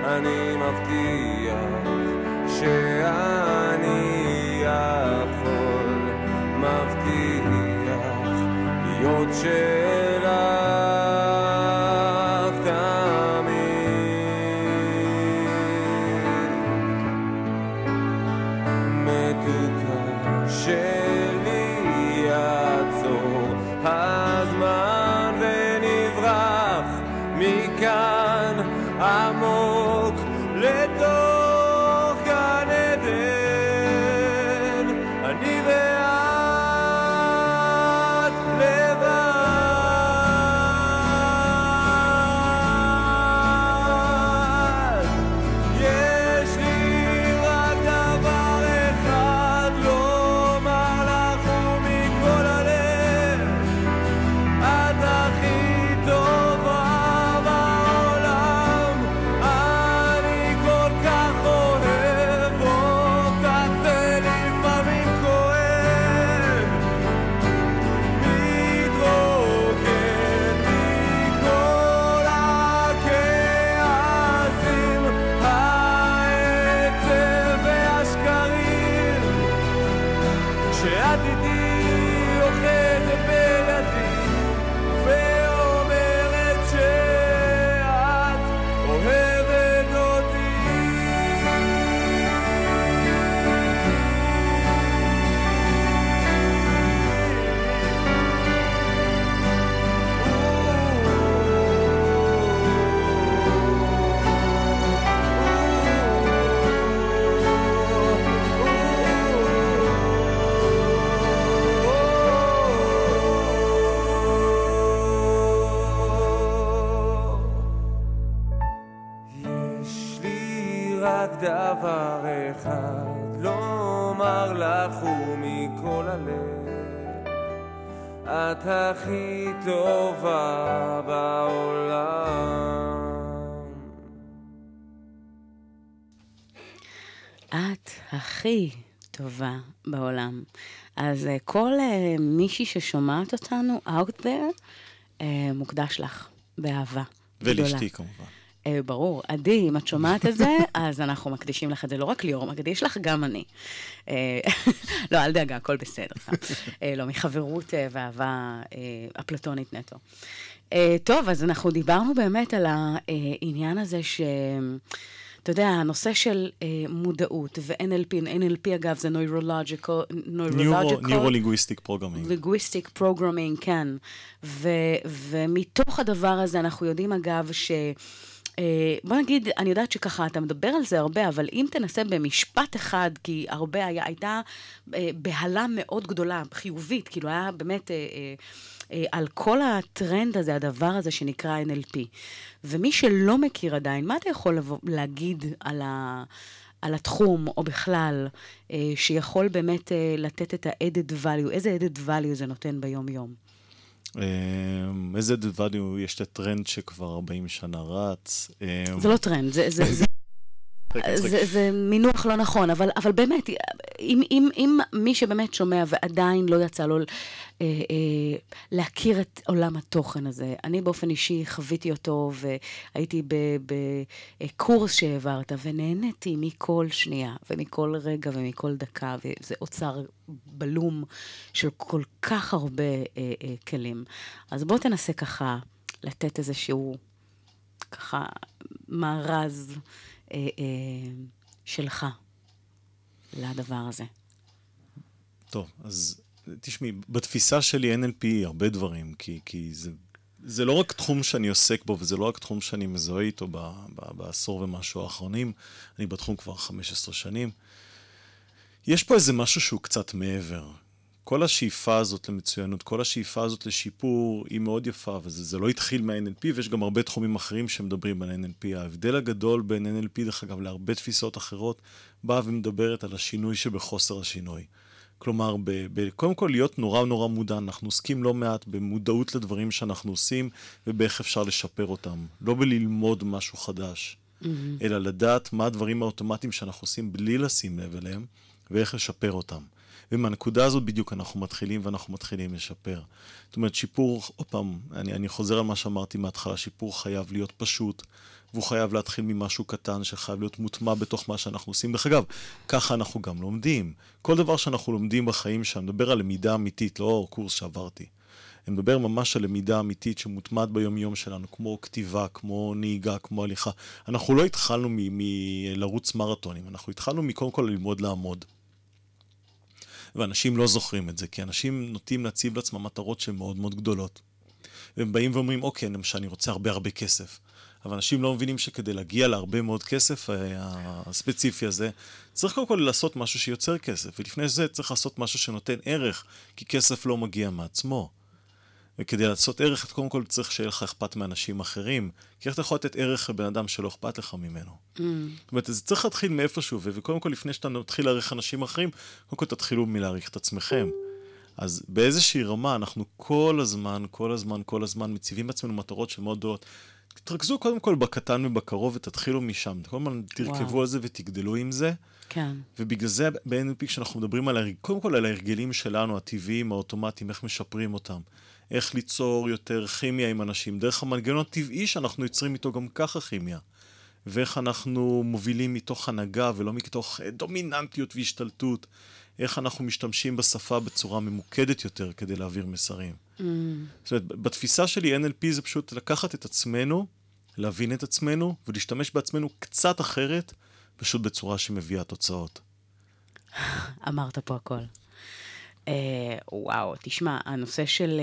אני מבטיח שאני יכול, מבטיח להיות שלך תמיד. שלי יעצור הזמן ונברח מכאן עמוק לתוך גן עדן, אני ואת לבד. יש לי רק דבר אחד לומר לך ומכל הלב, את הכי טובה בעולם, אני כל כך אוהב אותך, זה לפעמים כואב. מתרוקן מכל הכעסים, העצב והשקרים שאת איתי, אוחזת בידי ואומרת שאת אוהבת אותי. יש לי רק דבר אחד לומר לך ומכל הלב, את הכי טובה בעולם. את הכי טובה בעולם. אז כל מישהי ששומעת אותנו out there מוקדש לך באהבה גדולה. ולשתי כמובן. ברור, עדי, אם את שומעת את זה, אז אנחנו מקדישים לך את זה, לא רק ליאור, מקדיש לך גם אני. לא, אל דאגה, הכל בסדר. לא, מחברות ואהבה אפלטונית נטו. טוב, אז אנחנו דיברנו באמת על העניין הזה ש... אתה יודע, הנושא של מודעות ו-NLP, NLP אגב זה Neuro-Linguistic Programming. Linguistic Programming, כן. ומתוך הדבר הזה אנחנו יודעים אגב ש... בוא נגיד, אני יודעת שככה, אתה מדבר על זה הרבה, אבל אם תנסה במשפט אחד, כי הרבה הייתה בהלה מאוד גדולה, חיובית, כאילו היה באמת... על כל הטרנד הזה, הדבר הזה שנקרא NLP. ומי שלא מכיר עדיין, מה אתה יכול להגיד על התחום, או בכלל, שיכול באמת לתת את ה-added value? איזה added value זה נותן ביום-יום? איזה added value? יש את הטרנד שכבר 40 שנה רץ. זה לא טרנד, זה... זה מינוח לא נכון, אבל באמת, אם מי שבאמת שומע ועדיין לא יצא לו להכיר את עולם התוכן הזה, אני באופן אישי חוויתי אותו, והייתי בקורס שהעברת, ונהניתי מכל שנייה, ומכל רגע, ומכל דקה, וזה אוצר בלום של כל כך הרבה כלים. אז בוא תנסה ככה לתת איזשהו ככה מארז שלך לדבר הזה. טוב, אז תשמעי, בתפיסה שלי NLP הרבה דברים, כי זה לא רק תחום שאני עוסק בו, וזה לא רק תחום שאני מזוהה איתו בעשור ומשהו האחרונים, אני בתחום כבר 15 שנים. יש פה איזה משהו שהוא קצת מעבר. כל השאיפה הזאת למצוינות, כל השאיפה הזאת לשיפור, היא מאוד יפה, וזה לא התחיל מה-NLP, ויש גם הרבה תחומים אחרים שמדברים על NLP. ההבדל הגדול בין NLP, דרך אגב, להרבה תפיסות אחרות, באה ומדברת על השינוי שבחוסר השינוי. כלומר, קודם כל להיות נורא נורא מודע, אנחנו עוסקים לא מעט במודעות לדברים שאנחנו עושים, ובאיך אפשר לשפר אותם. לא בללמוד משהו חדש, אלא לדעת מה הדברים האוטומטיים שאנחנו עושים בלי לשים לב אליהם, ואיך לשפר אותם. ומהנקודה הזאת בדיוק אנחנו מתחילים, ואנחנו מתחילים לשפר. זאת אומרת, שיפור, עוד פעם, אני חוזר על מה שאמרתי מההתחלה, שיפור חייב להיות פשוט, והוא חייב להתחיל ממשהו קטן, שחייב להיות מוטמע בתוך מה שאנחנו עושים. דרך אגב, ככה אנחנו גם לומדים. כל דבר שאנחנו לומדים בחיים, שאני מדבר על למידה אמיתית, לא קורס שעברתי. אני מדבר ממש על למידה אמיתית שמוטמעת ביום-יום שלנו, כמו כתיבה, כמו נהיגה, כמו הליכה. אנחנו לא התחלנו מלרוץ מרתונים, אנחנו התחלנו מקום כל ללמוד לעמוד. ואנשים לא זוכרים את זה, כי אנשים נוטים להציב לעצמם מטרות שהן מאוד מאוד גדולות. והם באים ואומרים, אוקיי, למשל, אני רוצה הרבה הרבה כסף. אבל אנשים לא מבינים שכדי להגיע להרבה מאוד כסף, הספציפי הזה, צריך קודם כל לעשות משהו שיוצר כסף. ולפני זה צריך לעשות משהו שנותן ערך, כי כסף לא מגיע מעצמו. וכדי לעשות ערך, קודם כל צריך שיהיה לך אכפת מאנשים אחרים, כי איך אתה יכול לתת ערך לבן אדם שלא אכפת לך ממנו? זאת אומרת, זה צריך להתחיל מאיפשהו, וקודם כל, לפני שאתה מתחיל להעריך אנשים אחרים, קודם כל תתחילו מלהעריך את עצמכם. אז באיזושהי רמה, אנחנו כל הזמן מציבים עצמנו מטרות של מאוד גדולות. תתרכזו קודם כל בקטן ובקרוב, ותתחילו משם. כל הזמן תרכבו על זה ותגדלו עם זה. כן. ובגלל זה, ב-NLP, כשאנחנו מדברים קודם כל על ההרגלים שלנו, הטבעיים, האוטומטיים, איך משפרים אותם. איך ליצור יותר כימיה עם אנשים, דרך המנגנון הטבעי שאנחנו יוצרים איתו גם ככה כימיה, ואיך אנחנו מובילים מתוך הנהגה ולא מתוך דומיננטיות והשתלטות, איך אנחנו משתמשים בשפה בצורה ממוקדת יותר כדי להעביר מסרים. זאת אומרת, בתפיסה שלי NLP זה פשוט לקחת את עצמנו, להבין את עצמנו ולהשתמש בעצמנו קצת אחרת, פשוט בצורה שמביאה תוצאות. אמרת פה הכל. וואו, תשמע, הנושא של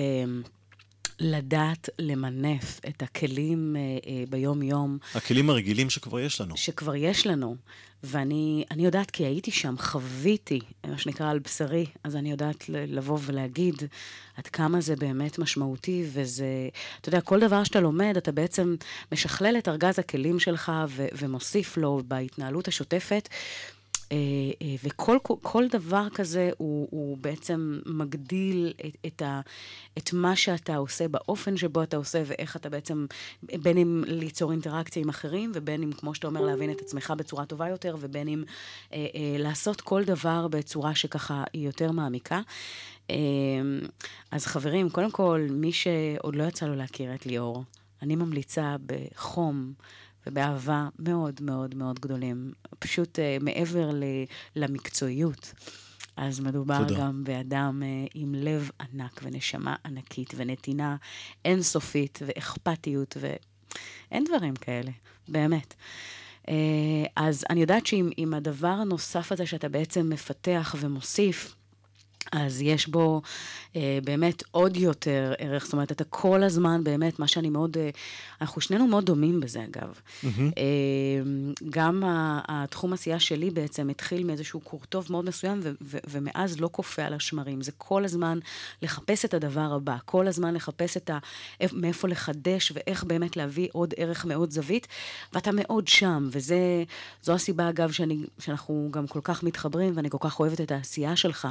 לדעת למנף את הכלים ביום-יום. הכלים הרגילים שכבר יש לנו. שכבר יש לנו, ואני יודעת כי הייתי שם, חוויתי, מה שנקרא על בשרי, אז אני יודעת לבוא ולהגיד עד כמה זה באמת משמעותי, וזה, אתה יודע, כל דבר שאתה לומד, אתה בעצם משכלל את ארגז הכלים שלך ומוסיף לו בהתנהלות השוטפת, וכל דבר כזה הוא בעצם מגדיל את מה שאתה עושה באופן שבו אתה עושה, ואיך אתה בעצם, בין אם ליצור אינטראקציה עם אחרים, ובין אם, כמו שאתה אומר, להבין את עצמך בצורה טובה יותר, ובין אם לעשות כל דבר בצורה שככה היא יותר מעמיקה. אז חברים, קודם כל, מי שעוד לא יצא לו להכיר את ליאור, אני ממליצה בחום, ובאהבה מאוד מאוד מאוד גדולים, פשוט מעבר למקצועיות. אז מדובר גם באדם עם לב ענק ונשמה ענקית ונתינה אינסופית ואכפתיות, ואין דברים כאלה, באמת. אז אני יודעת שעם הדבר הנוסף הזה שאתה בעצם מפתח ומוסיף, אז יש בו באמת עוד יותר ערך, זאת אומרת, אתה כל הזמן באמת, מה שאני מאוד, אנחנו שנינו מאוד דומים בזה אגב. גם התחום עשייה שלי בעצם התחיל מאיזשהו קורטוב מאוד מסוים, ומאז לא קופא על השמרים, זה כל הזמן לחפש את הדבר הבא, כל הזמן לחפש מאיפה לחדש, ואיך באמת להביא עוד ערך מאוד זווית, ואתה מאוד שם, וזו הסיבה אגב שאנחנו גם כל כך מתחברים, ואני כל כך אוהבת את העשייה שלך,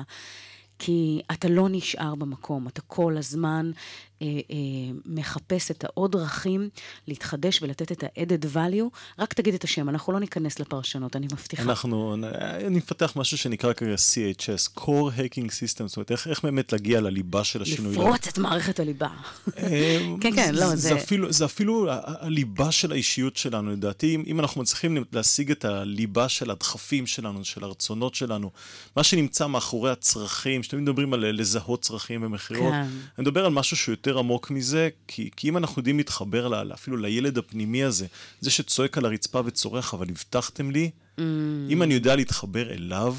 כי אתה לא נשאר במקום, אתה כל הזמן מחפש את העוד דרכים להתחדש ולתת את ה-added value. רק תגיד את השם, אנחנו לא ניכנס לפרשנות, אני מבטיחה. אנחנו נפתח משהו שנקרא כרגע CHS, Core Hacking Systems, זאת אומרת, איך באמת להגיע לליבה של השינוי? לפרוץ את מערכת הליבה. כן, כן, לא, זה אפילו הליבה של האישיות שלנו, לדעתי, אם אנחנו מצליחים להשיג את הליבה של הדחפים שלנו, של הרצונות שלנו, מה שנמצא מאחורי הצרכים, שאתם מדברים על לזהות צרכים ומחירות, אני מדבר על משהו שהוא יותר עמוק מזה, כי אם אנחנו יודעים להתחבר אפילו לילד הפנימי הזה, זה שצועק על הרצפה וצורח, אבל הבטחתם לי, אם אני יודע להתחבר אליו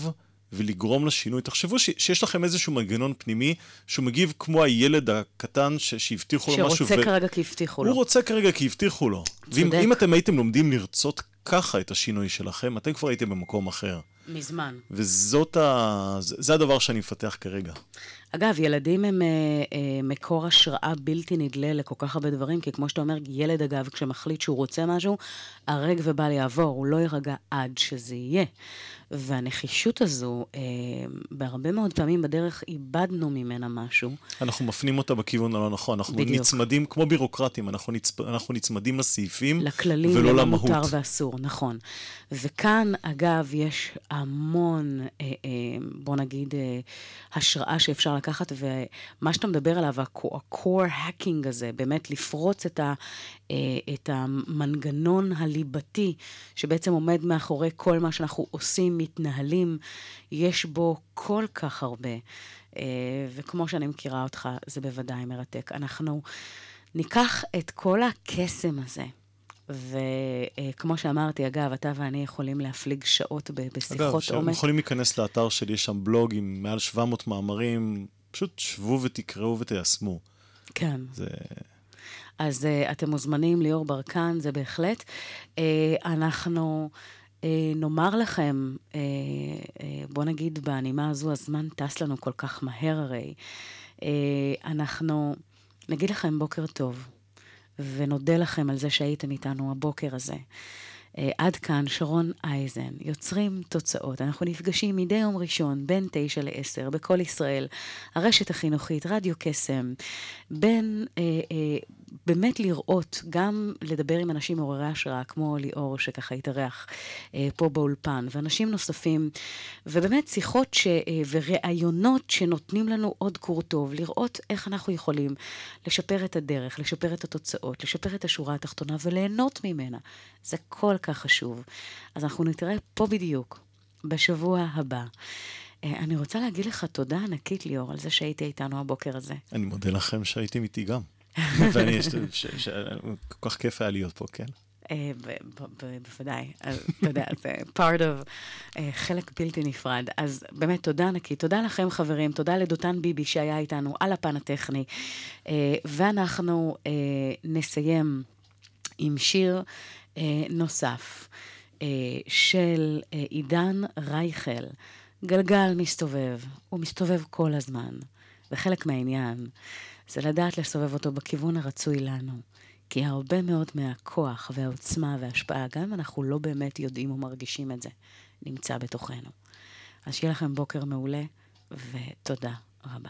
ולגרום לשינוי, תחשבו שיש לכם איזשהו מנגנון פנימי, שהוא מגיב כמו הילד הקטן שהבטיחו לו משהו. שרוצה כרגע כי הבטיחו לו. הוא רוצה כרגע כי הבטיחו לו. ואם אתם הייתם לומדים לרצות ככה את השינוי שלכם, אתם כבר הייתם במקום אחר. מזמן. וזה הדבר שאני מפתח כרגע. אגב, ילדים הם מקור השראה בלתי נדלה לכל כך הרבה דברים, כי כמו שאתה אומר, ילד אגב, כשמחליט שהוא רוצה משהו, הרג ובא לעבור, הוא לא ירגע עד שזה יהיה. והנחישות הזו, בהרבה מאוד פעמים בדרך, איבדנו ממנה משהו. אנחנו מפנים אותה בכיוון הלא נכון, אנחנו נצמדים, כמו בירוקרטים, אנחנו נצמדים לסעיפים, לכללים, ולא למהות. מותר ואסור, נכון. וכאן, אגב, יש המון, בוא נגיד, השראה שאפשר לקחת, ומה שאתה מדבר עליו, ה-core hacking הזה, באמת לפרוץ את המנגנון הליבתי, שבעצם עומד מאחורי כל מה שאנחנו עושים, מתנהלים, יש בו כל כך הרבה, וכמו שאני מכירה אותך, זה בוודאי מרתק. אנחנו ניקח את כל הקסם הזה, וכמו שאמרתי, אגב, אתה ואני יכולים להפליג שעות בשיחות עומק. אגב, שאתם יכולים להיכנס לאתר שלי, יש שם בלוג עם מעל 700 מאמרים, פשוט שבו ותקראו ותיישמו. כן. זה... אז אתם מוזמנים, ליאור ברקן, זה בהחלט. אנחנו נאמר לכם, בוא נגיד בנימה הזו, הזמן טס לנו כל כך מהר הרי. אנחנו נגיד לכם בוקר טוב. ונודה לכם על זה שהייתם איתנו הבוקר הזה. עד כאן שרון אייזן, יוצרים תוצאות. אנחנו נפגשים מדי יום ראשון, בין 9 ל-10, בכל ישראל, הרשת החינוכית, רדיו קסם, בין באמת לראות, גם לדבר עם אנשים מעוררי השראה, כמו ליאור שככה התארח פה באולפן, ואנשים נוספים, ובאמת שיחות וראיונות שנותנים לנו עוד קור טוב, לראות איך אנחנו יכולים לשפר את הדרך, לשפר את התוצאות, לשפר את השורה התחתונה וליהנות ממנה. זה כל כך חשוב. אז אנחנו נתראה פה בדיוק, בשבוע הבא. אני רוצה להגיד לך תודה ענקית, ליאור, על זה שהייתי איתנו הבוקר הזה. אני מודה לכם שהייתם איתי גם. ואני כל כך כיף היה להיות פה, כן? בוודאי. אתה יודע, זה part of חלק בלתי נפרד. אז באמת תודה ענקית. תודה לכם חברים, תודה לדותן ביבי שהיה איתנו על הפן הטכני. ואנחנו נסיים עם שיר נוסף של עידן רייכל, גלגל מסתובב, הוא מסתובב כל הזמן, וחלק מהעניין זה לדעת לסובב אותו בכיוון הרצוי לנו, כי הרבה מאוד מהכוח והעוצמה וההשפעה, גם אנחנו לא באמת יודעים ומרגישים את זה, נמצא בתוכנו. אז שיהיה לכם בוקר מעולה, ותודה רבה.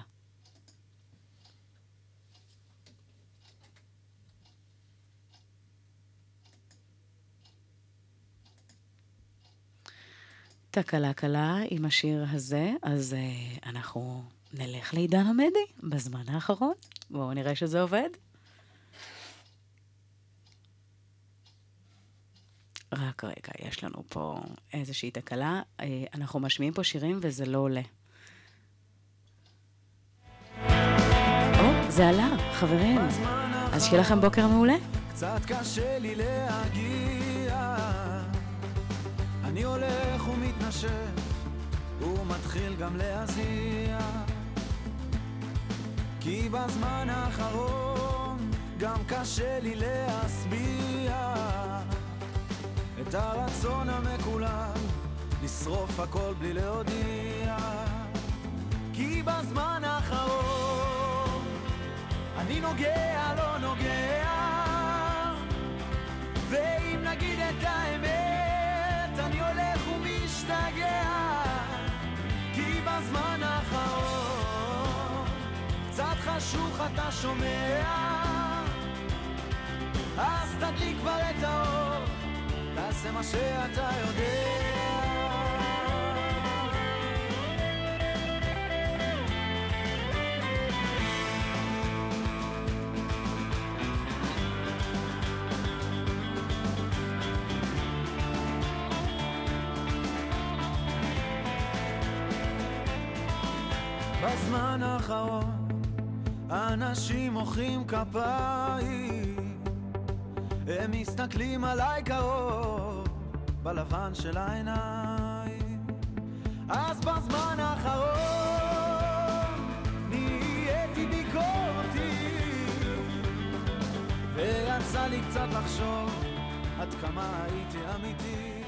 תקלה קלה עם השיר הזה, אז אנחנו נלך לעידן עמדי בזמן האחרון. בואו נראה שזה עובד. רק רגע, יש לנו פה איזושהי תקלה. אנחנו משמיעים פה שירים וזה לא עולה. זה עלה, חברים. אז שיהיה לכם בוקר מעולה. קצת קשה לי להגיע. אני הולך ומתנשף, ומתחיל גם להזיע, כי בזמן האחרון גם קשה לי להסביע את הרצון המקולל לשרוף הכל בלי להודיע, כי בזמן האחרון אני נוגע לא נוגע, ואם נגיד את האמת אני הולך ומשתגע, כי בזמן האחרון קצת חשוב חשוך אתה שומע, אז תדליק כבר את האור, תעשה מה שאתה יודע. בזמן האחרון אנשים מוחאים כפיים, הם מסתכלים עליי קרוב בלבן של העיניים. אז בזמן האחרון נהייתי ביקורתי, ויצא לי קצת לחשוב עד כמה הייתי אמיתי.